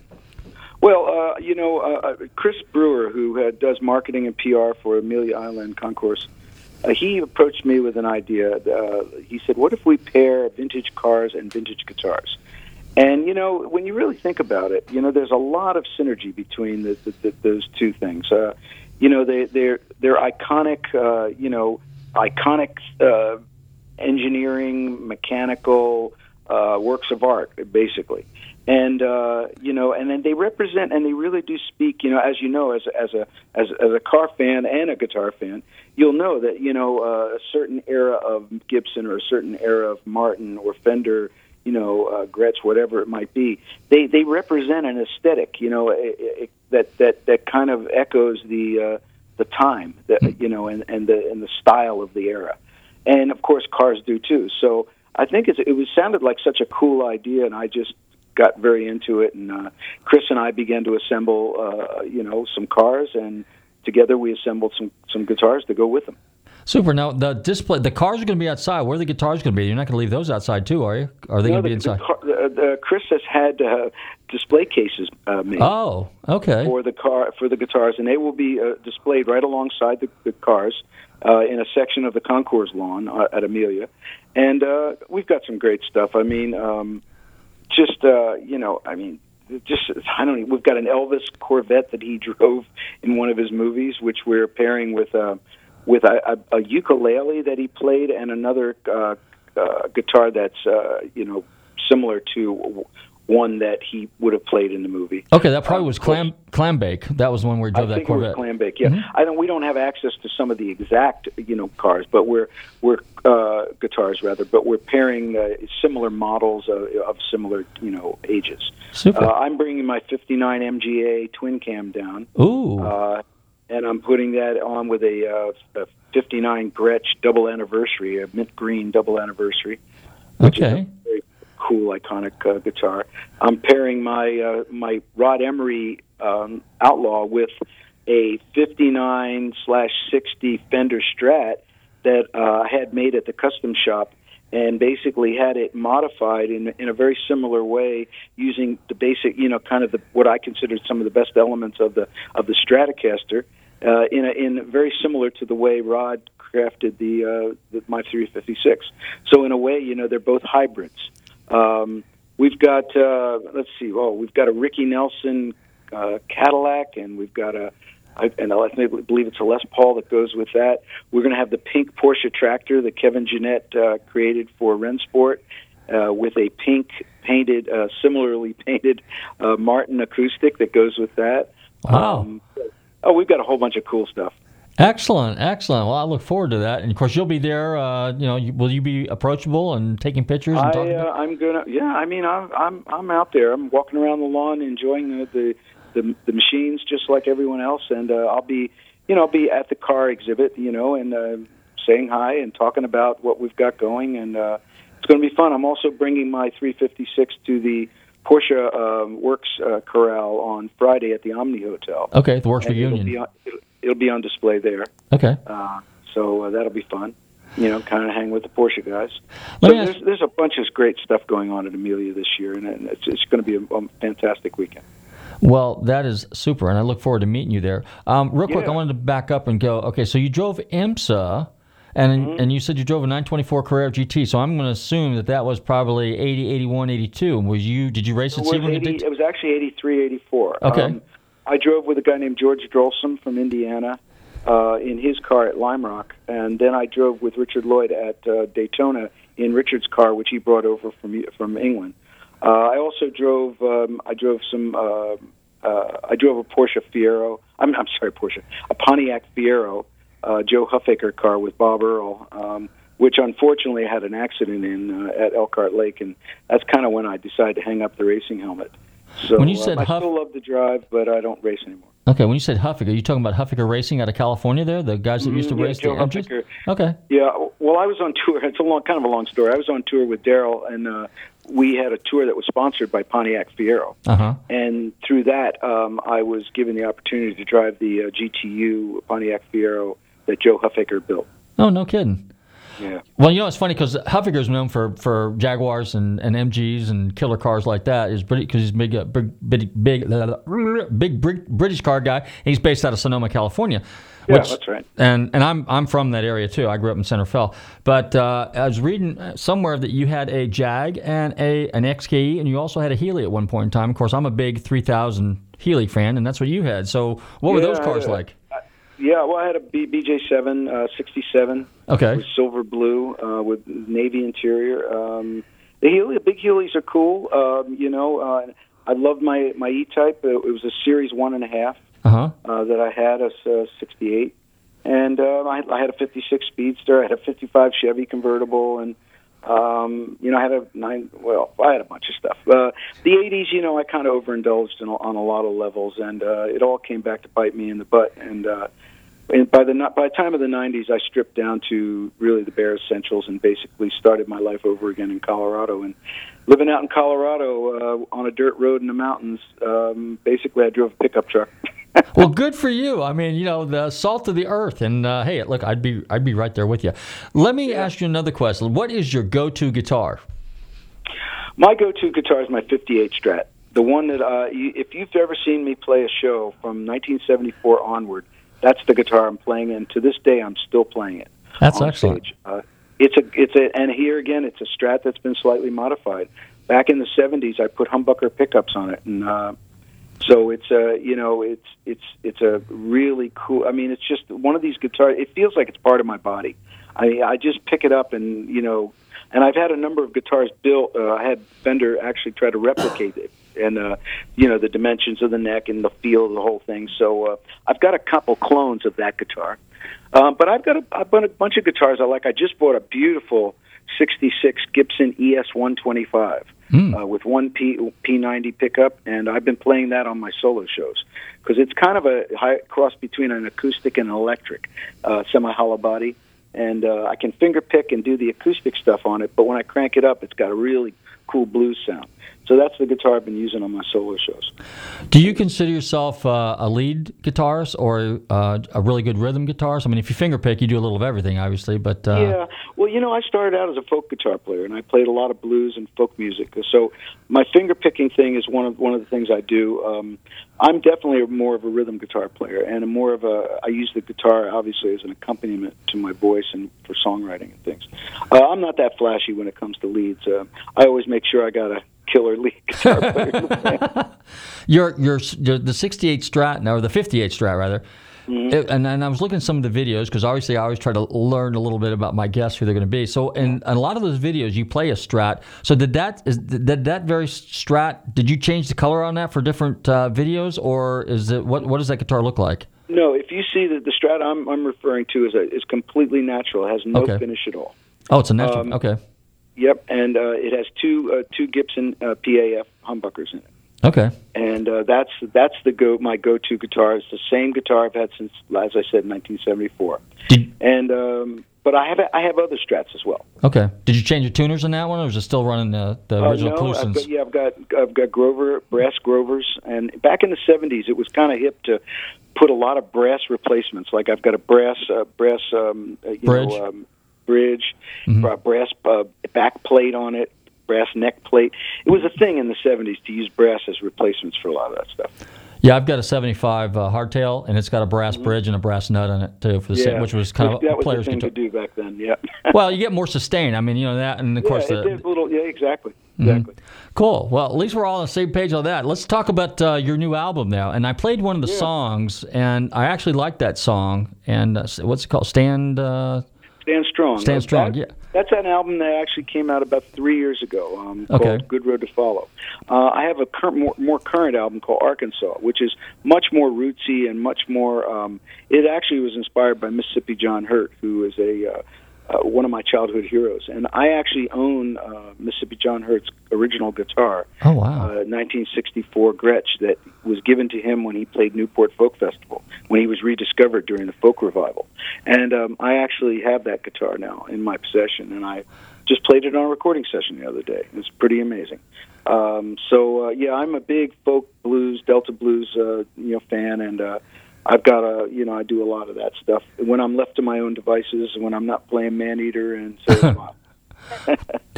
Well, uh, you know, uh, Chris Brewer, who uh, does marketing and P R for Amelia Island Concourse, Uh, he approached me with an idea. Uh, he said, what if we pair vintage cars and vintage guitars? And, you know, when you really think about it, you know, there's a lot of synergy between the, the, the, those two things. Uh, you know, they, they're, they're iconic, uh, you know, iconic uh, engineering, mechanical uh, works of art, basically. And uh, you know, and then they represent, and they really do speak. You know, as you know, as as a as, as a car fan and a guitar fan, you'll know that you know uh, a certain era of Gibson or a certain era of Martin or Fender, you know, uh, Gretsch, whatever it might be. They they represent an aesthetic, you know, it, it, that that that kind of echoes the uh, the time that you know, and, and the and the style of the era, and of course cars do too. So I think it's, it was sounded like such a cool idea, and I just got very into it, and uh, Chris and I began to assemble, uh, you know, some cars, and together we assembled some, some guitars to go with them. Super. Now, the display, the cars are going to be outside. Where are the guitars going to be? You're not going to leave those outside, too, are you? Are they no, going to the, be inside? The car, the, the, Chris has had uh, display cases uh, made. Oh, okay. For the car, for the guitars, and they will be uh, displayed right alongside the, the cars uh, in a section of the concourse lawn uh, at Amelia, and uh, we've got some great stuff. I mean... Um, Just, uh, you know, I mean, just, I don't know, we've got an Elvis Corvette that he drove in one of his movies, which we're pairing with, uh, with a, a, a ukulele that he played and another uh, uh, guitar that's, uh, you know, similar to one that he would have played in the movie. Okay, that probably was Clam Clambake. That was the one where he drove that Corvette. I think it was Clambake, yeah. Mm-hmm. I don't, we don't have access to some of the exact, you know, cars, but we're we're uh, guitars rather, but we're pairing uh, similar models of, of similar, you know, ages. Super. Uh, I'm bringing my fifty-nine M G A twin cam down. Ooh. Uh, and I'm putting that on with a, uh, a fifty-nine Gretsch double anniversary, a mint green double anniversary. Which okay. Is a very cool, iconic uh, guitar. I'm pairing my uh, my Rod Emory um, Outlaw with a fifty-nine slash sixty Fender Strat that uh, I had made at the custom shop, and basically had it modified in in a very similar way using the basic, you know, kind of the, what I considered some of the best elements of the of the Stratocaster. Uh, in a, in very similar to the way Rod crafted the, uh, the my three fifty-six. So in a way, you know, they're both hybrids. Um, we've got uh, let's see, oh, we've got a Ricky Nelson uh, Cadillac, and we've got a I, and I believe it's a Les Paul that goes with that. We're going to have the pink Porsche tractor that Kevin Jeanette uh, created for Rensport uh, with a pink painted, uh, similarly painted uh, Martin acoustic that goes with that. Wow. Um, oh, we've got a whole bunch of cool stuff. Excellent, excellent. Well, I look forward to that. And, of course, you'll be there. Uh, you know, you, will you be approachable and taking pictures? And I, talking uh, I'm going to, yeah, I mean, I'm, I'm I'm out there. I'm walking around the lawn enjoying the, the The, the machines, just like everyone else, and uh, I'll be, you know, I'll be at the car exhibit, you know, and uh, saying hi and talking about what we've got going, and uh, it's going to be fun. I'm also bringing my three fifty-six to the Porsche um, Works uh, Corral on Friday at the Omni Hotel. Okay, the Works and Reunion. It'll be, on, it'll, it'll be on display there. Okay. Uh, so uh, that'll be fun. You know, kind of hang with the Porsche guys. But there's, there's a bunch of great stuff going on at Amelia this year, and it's, it's going to be a, a fantastic weekend. Well, that is super, and I look forward to meeting you there. Um, real quick, yeah. I wanted to back up and go, okay, so you drove IMSA, and mm-hmm. and you said you drove a nine twenty-four Carrera G T, so I'm going to assume that that was probably eighty, eighty-one, eighty-two. Was you, did you race it? It was, eighty, it was actually eighty-three, eighty-four. Okay. Um, I drove with a guy named George Drolsom from Indiana uh, in his car at Lime Rock, and then I drove with Richard Lloyd at uh, Daytona in Richard's car, which he brought over from from England. Uh, I also drove. Um, I drove some. Uh, uh, I drove a Porsche Fiero. I'm, I'm sorry, Porsche, a Pontiac Fiero, uh, Joe Huffaker car with Bob Earle, um, which unfortunately had an accident in uh, at Elkhart Lake, and that's kind of when I decided to hang up the racing helmet. So when you said um, Huff- I still love to drive, but I don't race anymore. Okay, when you said Huffaker, are you talking about Huffaker Racing out of California there, the guys that used to yeah, race Joe the engines? Okay. Yeah, well, I was on tour. It's a long, kind of a long story. I was on tour with Daryl, and uh, we had a tour that was sponsored by Pontiac Fiero. Uh-huh. And through that, um, I was given the opportunity to drive the uh, G T U Pontiac Fiero that Joe Huffaker built. Oh, no kidding. Yeah. Well, you know, it's funny because Huffaker is known for, for Jaguars and, and M Gs and killer cars like that. Is because he's a big, uh, big, big, big, uh, big, big British car guy. And he's based out of Sonoma, California. Which, yeah, that's right. And and I'm I'm from that area too. I grew up in Center Fell. But uh, I was reading somewhere that you had a Jag and a an X K E, and you also had a Healy at one point in time. Of course, I'm a big three thousand Healy fan, and that's what you had. So what yeah, were those cars yeah. like? Yeah, well, I had a B J seven, uh, sixty-seven, okay, with silver blue, uh, with navy interior. Um, the Healy, the big Healy's are cool. Um, you know, uh, I loved my, my E-Type. It was a Series one and a half uh-huh. uh, that I had, a uh, sixty-eight, and uh, I, I had a fifty-six Speedster. I had a fifty-five Chevy convertible, and um, you know, I had a nine. Well, I had a bunch of stuff. Uh, the eighties, you know, I kind of overindulged in, on a lot of levels, and uh, it all came back to bite me in the butt. And uh, and by the by the time of the nineties, I stripped down to really the bare essentials, and basically started my life over again in Colorado. And living out in Colorado uh, on a dirt road in the mountains, um, basically, I drove a pickup truck. Well, good for you. I mean, you know, the salt of the earth. And uh, hey, look, I'd be I'd be right there with you. Let me yeah. ask you another question. What is your go-to guitar? My go-to guitar is my fifty-eight Strat, the one that uh, you, if you've ever seen me play a show from nineteen seventy-four onward, that's the guitar I'm playing, and to this day I'm still playing it. That's excellent. Uh, it's a it's a and here again it's a Strat that's been slightly modified. Back in the seventies, I put humbucker pickups on it, and. Uh, So it's a, uh, you know, it's it's it's a really cool. I mean, it's just one of these guitars. It feels like it's part of my body. I I just pick it up and you know, and I've had a number of guitars built. Uh, I had Fender actually try to replicate it, and uh, you know, the dimensions of the neck and the feel of the whole thing. So uh, I've got a couple clones of that guitar, um, but I've got a, I've got a bunch of guitars I like. I just bought a beautiful sixty-six Gibson E S one twenty-five mm. uh, with one P, P ninety pickup, and I've been playing that on my solo shows because it's kind of a high cross between an acoustic and an electric uh, semi-hollow body, and uh, I can finger pick and do the acoustic stuff on it, but when I crank it up, it's got a really cool blues sound. So that's the guitar I've been using on my solo shows. Do you consider yourself uh, a lead guitarist or uh, a really good rhythm guitarist? I mean, if you finger pick, you do a little of everything, obviously. But uh... yeah, well, you know, I started out as a folk guitar player, and I played a lot of blues and folk music. So my finger picking thing is one of one of the things I do. Um, I'm definitely more of a rhythm guitar player, and a more of a I use the guitar obviously as an accompaniment to my voice and for songwriting and things. Uh, I'm not that flashy when it comes to leads. Uh, I always make sure I got a killer lead guitar player. Your your the sixty-eight Strat, no, or the fifty-eight Strat rather. Mm-hmm. It, and, and I was looking at some of the videos because obviously I always try to learn a little bit about my guests, who they're going to be. So in, in a lot of those videos, you play a Strat. So did that is did that very Strat? Did you change the color on that for different uh, videos, or is it what what does that guitar look like? No, if you see that the Strat I'm I'm referring to is a, is completely natural. It has no okay. finish at all. Oh, it's a natural. Um, okay. Yep, and uh, it has two uh, two Gibson uh, P A F humbuckers in it. Okay, and uh, that's that's the go my go to guitar. It's the same guitar I've had since, as I said, nineteen seventy-four. Did, and um, but I have I have other Strats as well. Okay, did you change your tuners on that one, or is it still running the, the uh, original? No, I've got, yeah, I've got I've got Grover brass Grovers, and back in the seventies, it was kind of hip to put a lot of brass replacements. Like I've got a brass uh, brass um, uh, you bridge, know, um, bridge, mm-hmm. a brass uh, back plate on it. Brass neck plate. It was a thing in the seventies to use brass as replacements for a lot of that stuff. Yeah, I've got a seventy-five uh, hardtail, and it's got a brass mm-hmm. bridge and a brass nut on it too, for the yeah. same, which was kind that, of that a player's was the thing guitar. To do back then. Yeah. Well, you get more sustain. I mean, you know that, and of yeah, course the it little, yeah, exactly, exactly. Mm-hmm. Cool. Well, at least we're all on the same page on that. Let's talk about uh, your new album now. And I played one of the yeah. songs, and I actually liked that song. And uh, what's it called? Stand. Uh, Stand Strong. Stand Strong, that, yeah. That's an album that actually came out about three years ago um, okay. called Good Road to Follow. Uh, I have a cur- more, more current album called Arkansas, which is much more rootsy and much more... Um, it actually was inspired by Mississippi John Hurt, who is a uh, uh, one of my childhood heroes. And I actually own uh, Mississippi John Hurt's original guitar, oh, wow. uh, nineteen sixty-four Gretsch, that was given to him when he played Newport Folk Festival, when he was rediscovered during the folk revival. And um, I actually have that guitar now in my possession, and I just played it on a recording session the other day. It's pretty amazing. Um, so, uh, yeah, I'm a big folk blues, Delta blues uh, you know, fan, and uh, I've got a, you know, I do a lot of that stuff. When I'm left to my own devices, when I'm not playing Maneater, and so on.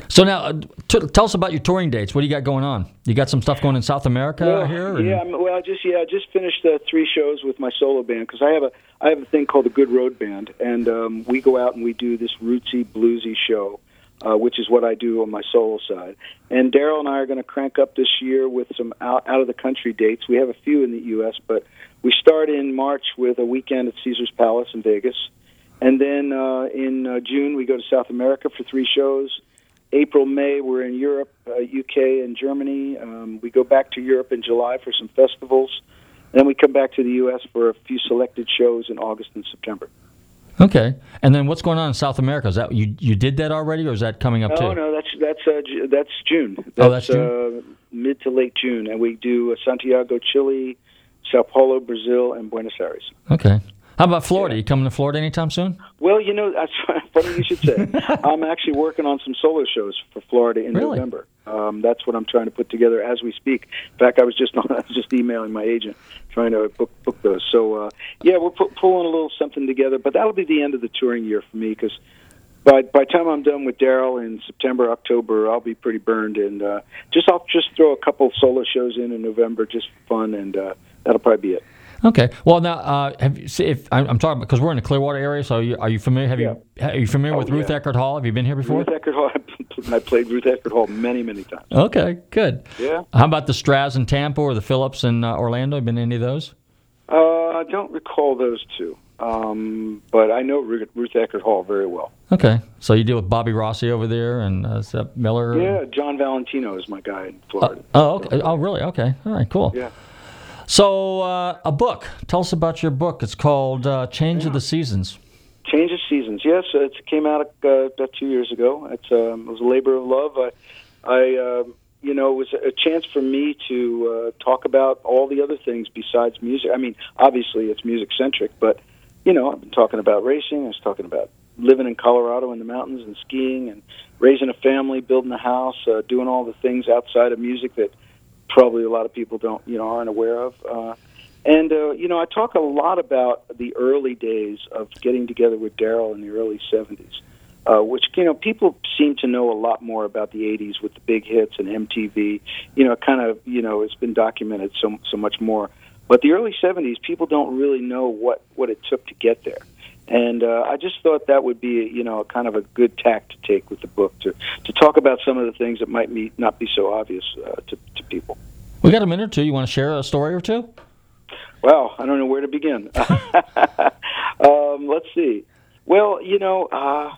So now, uh, t- tell us about your touring dates. What do you got going on? You got some stuff going in South America well, here? Or? Yeah, well, I just yeah, I just finished uh, three shows with my solo band because I have a I have a thing called the Good Road Band, and um, we go out and we do this rootsy bluesy show, uh, which is what I do on my solo side. And Daryl and I are going to crank up this year with some out, out of the country dates. We have a few in the U S, but we start in March with a weekend at Caesar's Palace in Vegas. And then uh, in uh, June, we go to South America for three shows. April, May, we're in Europe, uh, U K, and Germany. Um, we go back to Europe in July for some festivals. And then we come back to the U S for a few selected shows in August and September. Okay. And then what's going on in South America? Is that you, you did that already, or is that coming up, no, too? No, no, that's that's uh, that's June. That's, oh, that's June? Uh, mid to late June. And we do uh, Santiago, Chile, Sao Paulo, Brazil, and Buenos Aires. Okay. How about Florida? Yeah. You coming to Florida anytime soon? Well, you know, that's funny you should say. I'm actually working on some solo shows for Florida in really? November. Um, that's what I'm trying to put together as we speak. In fact, I was just on, I was just emailing my agent trying to book book those. So, uh, yeah, we're pu- pulling a little something together, but that'll be the end of the touring year for me because by by the time I'm done with Daryl in September, October, I'll be pretty burned. And uh, just I'll just throw a couple solo shows in in November just for fun, and uh, that'll probably be it. Okay. Well, now, uh, have you, see if I'm, I'm talking because we're in the Clearwater area. So, you, are you familiar? Have yeah. you are you familiar oh, with Ruth yeah. Eckerd Hall? Have you been here before? Ruth Eckerd Hall. I played Ruth Eckerd Hall many, many times. Okay, good. Yeah. How about the Straz in Tampa or the Phillips in uh, Orlando? Have you been to any of those? Uh, I don't recall those two, um, but I know Ruth Eckerd Hall very well. Okay, so you deal with Bobby Rossi over there and uh, Sepp Miller. Yeah, and... John Valentino is my guy in Florida. Uh, oh, okay. Oh, really? Okay. All right. Cool. Yeah. So, uh, a book. Tell us about your book. It's called uh, Change yeah. of the Seasons. Change of Seasons, yes. It came out uh, about two years ago. It's, um, it was a labor of love. I, I uh, you know, it was a chance for me to uh, talk about all the other things besides music. I mean, obviously it's music-centric, but, you know, I've been talking about racing. I was talking about living in Colorado in the mountains and skiing and raising a family, building a house, uh, doing all the things outside of music that probably a lot of people don't, you know, aren't aware of. Uh, and, uh, you know, I talk a lot about the early days of getting together with Daryl in the early seventies, uh, which, you know, people seem to know a lot more about the eighties with the big hits and M T V. You know, kind of, you know, it's been documented so so much more. But the early seventies, people don't really know what, what it took to get there. And uh, I just thought that would be, you know, kind of a good tack to take with the book, to, to talk about some of the things that might be, not be so obvious uh, to, to people. We got a minute or two. You want to share a story or two? Well, I don't know where to begin. um, let's see. Well, you know, uh,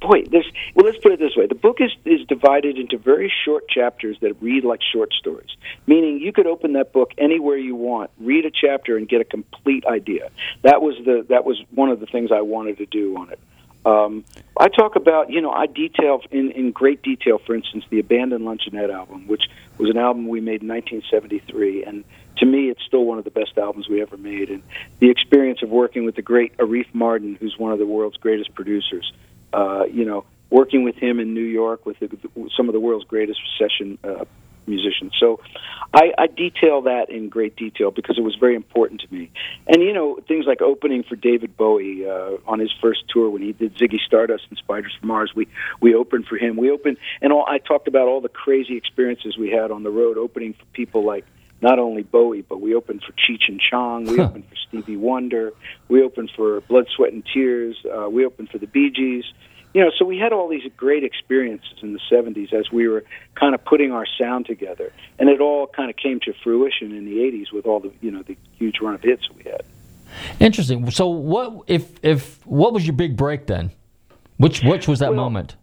boy, there's, well, let's put it this way. The book is, is divided into very short chapters that read like short stories, meaning you could open that book anywhere you want, read a chapter, and get a complete idea. That was the that was one of the things I wanted to do on it. Um, I talk about, you know, I detail in, in great detail, for instance, the Abandoned Luncheonette album, which was an album we made in nineteen seventy-three, and to me, it's still one of the best albums we ever made, and the experience of working with the great Arif Mardin, who's one of the world's greatest producers. Uh, you know, working with him in New York with, the, with some of the world's greatest session uh, musicians. So I, I detail that in great detail because it was very important to me. And, you know, things like opening for David Bowie uh, on his first tour when he did Ziggy Stardust and Spiders from Mars, we, we opened for him. We opened, and all, I talked about all the crazy experiences we had on the road, opening for people like not only Bowie, but we opened for Cheech and Chong, we opened for Stevie Wonder, we opened for Blood, Sweat, and Tears, uh, we opened for the Bee Gees. You know, so we had all these great experiences in the seventies as we were kind of putting our sound together, and it all kind of came to fruition in the eighties with all the, you know, the huge run of hits we had. Interesting. So what if if what was your big break then? Which which was that well, moment?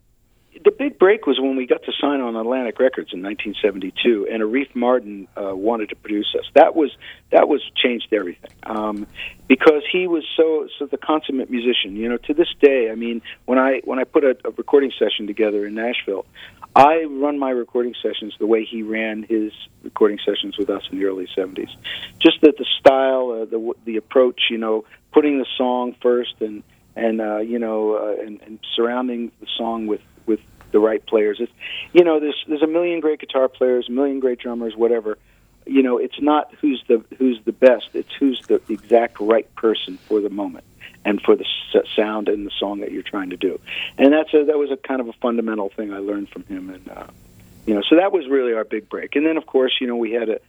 The big break was when we got to sign on Atlantic Records in nineteen seventy-two, and Arif Mardin uh, wanted to produce us. That was that was changed everything um, because he was so so the consummate musician. You know, to this day, I mean, when I when I put a, a recording session together in Nashville, I run my recording sessions the way he ran his recording sessions with us in the early seventies. Just that the style, uh, the the approach, you know, putting the song first, and and uh, you know, uh, and, and surrounding the song with with the right players. It's, you know, there's there's a million great guitar players, a million great drummers, whatever. You know, it's not who's the who's the best. It's who's the exact right person for the moment and for the sound and the song that you're trying to do. And that's a, that was a kind of a fundamental thing I learned from him. And uh, you know, so that was really our big break. And then, of course, you know, we had a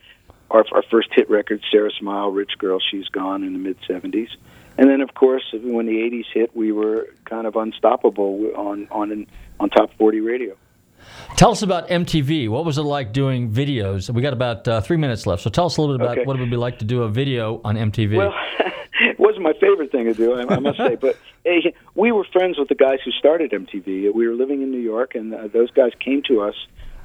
our, our first hit record, Sarah Smile, Rich Girl, She's Gone, in the mid seventies. And then, of course, when the eighties hit, we were kind of unstoppable on on on Top forty radio. Tell us about M T V. What was it like doing videos? We got about uh, three minutes left, so tell us a little bit about okay. what it would be like to do a video on M T V. Well, it wasn't my favorite thing to do, I, I must say, but uh, we were friends with the guys who started M T V. We were living in New York, and uh, those guys came to us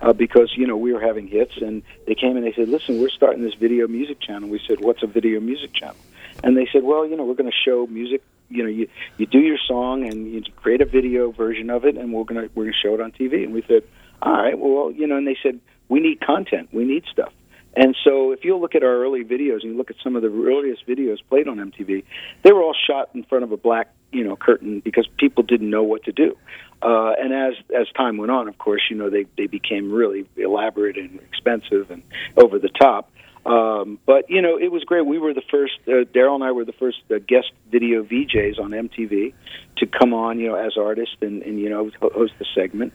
uh, because, you know, we were having hits, and they came and they said, listen, we're starting this video music channel. We said, what's a video music channel? And they said, well, you know, we're going to show music. You know, you, you do your song and you create a video version of it, and we're going to we're going to show it on T V. And we said, all right, well, you know, and they said, we need content. We need stuff. And so if you'll look at our early videos and you look at some of the earliest videos played on M T V, they were all shot in front of a black, you know, curtain because people didn't know what to do. Uh, and as as time went on, of course, you know, they, they became really elaborate and expensive and over the top. Um, but, you know, it was great. We were the first, uh, Daryl and I were the first uh, guest video V Js on M T V to come on, you know, as artists and, and you know, host the segment.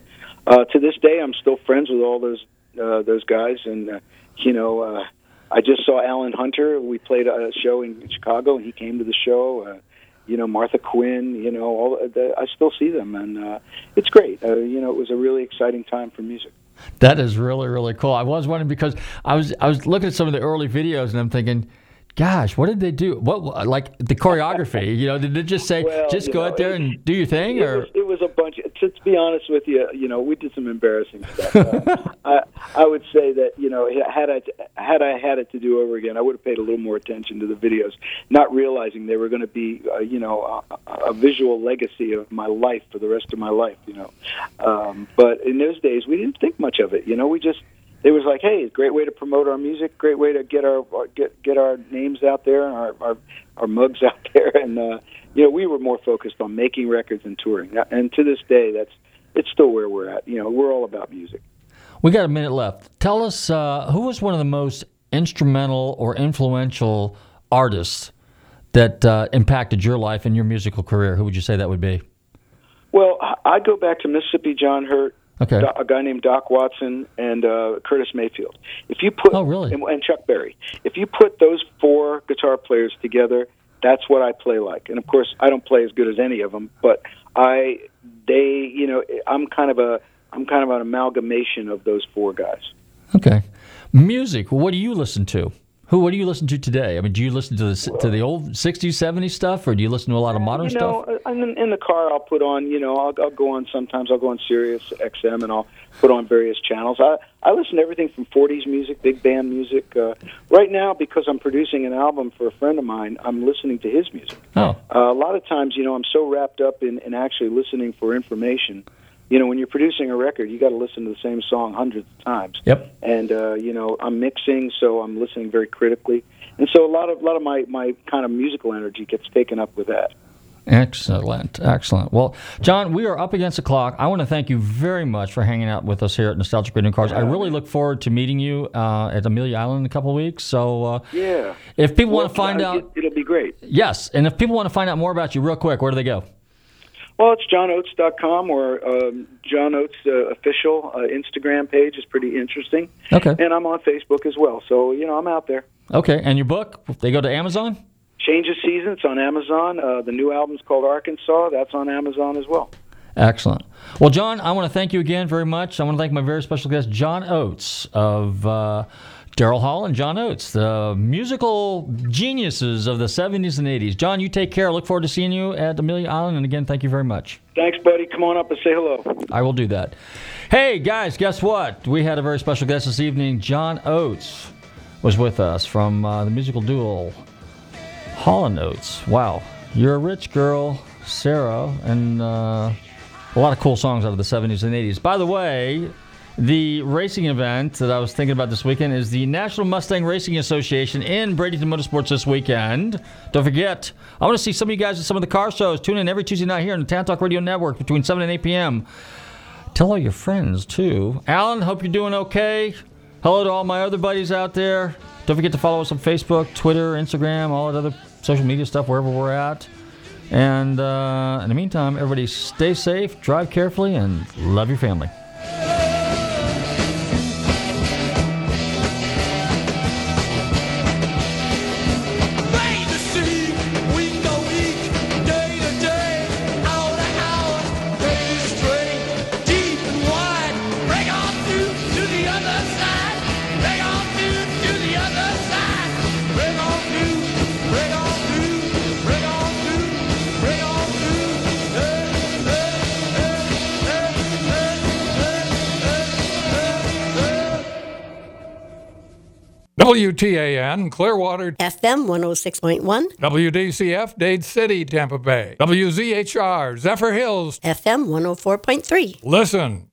Uh, to this day, I'm still friends with all those uh, those guys. And, uh, you know, uh, I just saw Alan Hunter. We played a show in Chicago, and he came to the show. Uh, you know, Martha Quinn, you know, all the, I still see them. And uh, it's great. Uh, you know, it was a really exciting time for music. That is really, really cool. I was wondering because I was I was looking at some of the early videos and I'm thinking, gosh, what did they do? What like the choreography? You know, did it just say well, just go know, out there it, and do your thing? It, or was, it was a bunch. Of, to, to be honest with you, you know, we did some embarrassing stuff. uh, I I would say that you know had I had I had it to do over again, I would have paid a little more attention to the videos, not realizing they were going to be uh, you know a, a visual legacy of my life for the rest of my life. You know, um, but in those days we didn't think much of it. You know, we just it was like, hey, great way to promote our music, great way to get our get get our names out there and our our, our mugs out there. And uh, you know, we were more focused on making records and touring. And to this day, that's it's still where we're at. You know, we're all about music. We got a minute left. Tell us uh, who was one of the most instrumental or influential artists that uh, impacted your life and your musical career? Who would you say that would be? Well, I go back to Mississippi John Hurt, okay. a guy named Doc Watson, and uh, Curtis Mayfield. If you put oh, really? and, and Chuck Berry. If you put those four guitar players together, that's what I play like. And of course, I don't play as good as any of them, but I they you know I'm kind of a I'm kind of an amalgamation of those four guys. Okay, music. What do you listen to? Who? What do you listen to today? I mean, do you listen to the to the old sixties, seventies stuff, or do you listen to a lot of modern you know, stuff? I'm in, in the car, I'll put on. You know, I'll, I'll go on. Sometimes I'll go on Sirius X M, and I'll put on various channels. I I listen to everything from forties music, big band music. Uh, right now, because I'm producing an album for a friend of mine, I'm listening to his music. Oh, uh, a lot of times, you know, I'm so wrapped up in, in actually listening for information. You know, when you're producing a record, you got to listen to the same song hundreds of times. Yep. And uh, you know, I'm mixing, so I'm listening very critically, and so a lot of a lot of my, my kind of musical energy gets taken up with that. Excellent, excellent. Well, John, we are up against the clock. I want to thank you very much for hanging out with us here at Nostalgic Radio Cars. I really look forward to meeting you uh, at Amelia Island in a couple of weeks. So, uh, yeah. If people well, want to find uh, out, it'll be great. Yes, and if people want to find out more about you, real quick, where do they go? Well, it's john oates dot com or um, John Oates uh, official uh, Instagram page is pretty interesting. Okay. And I'm on Facebook as well, so, you know, I'm out there. Okay, and your book, they go to Amazon? Change of Seasons on Amazon. Uh, the new album's called Arkansas. That's on Amazon as well. Excellent. Well, John, I want to thank you again very much. I want to thank my very special guest, John Oates of... Uh, Daryl Hall and John Oates, the musical geniuses of the seventies and eighties. John, you take care. I look forward to seeing you at Amelia Island. And again, thank you very much. Thanks, buddy. Come on up and say hello. I will do that. Hey, guys, guess what? We had a very special guest this evening. John Oates was with us from uh, the musical duo Hall and Oates. Wow. You're a Rich Girl, Sarah, and uh, a lot of cool songs out of the seventies and eighties. By the way... The racing event that I was thinking about this weekend is the National Mustang Racing Association in Bradenton Motorsports this weekend. Don't forget, I want to see some of you guys at some of the car shows. Tune in every Tuesday night here on the Town Talk Radio Network between seven and eight p.m. Tell all your friends, too. Alan, hope you're doing okay. Hello to all my other buddies out there. Don't forget to follow us on Facebook, Twitter, Instagram, all that other social media stuff, wherever we're at. And uh, in the meantime, everybody stay safe, drive carefully, and love your family. W T A N, Clearwater. F M one oh six point one. W D C F, Dade City, Tampa Bay. W Z H R, Zephyr Hills. F M one oh four point three. Listen.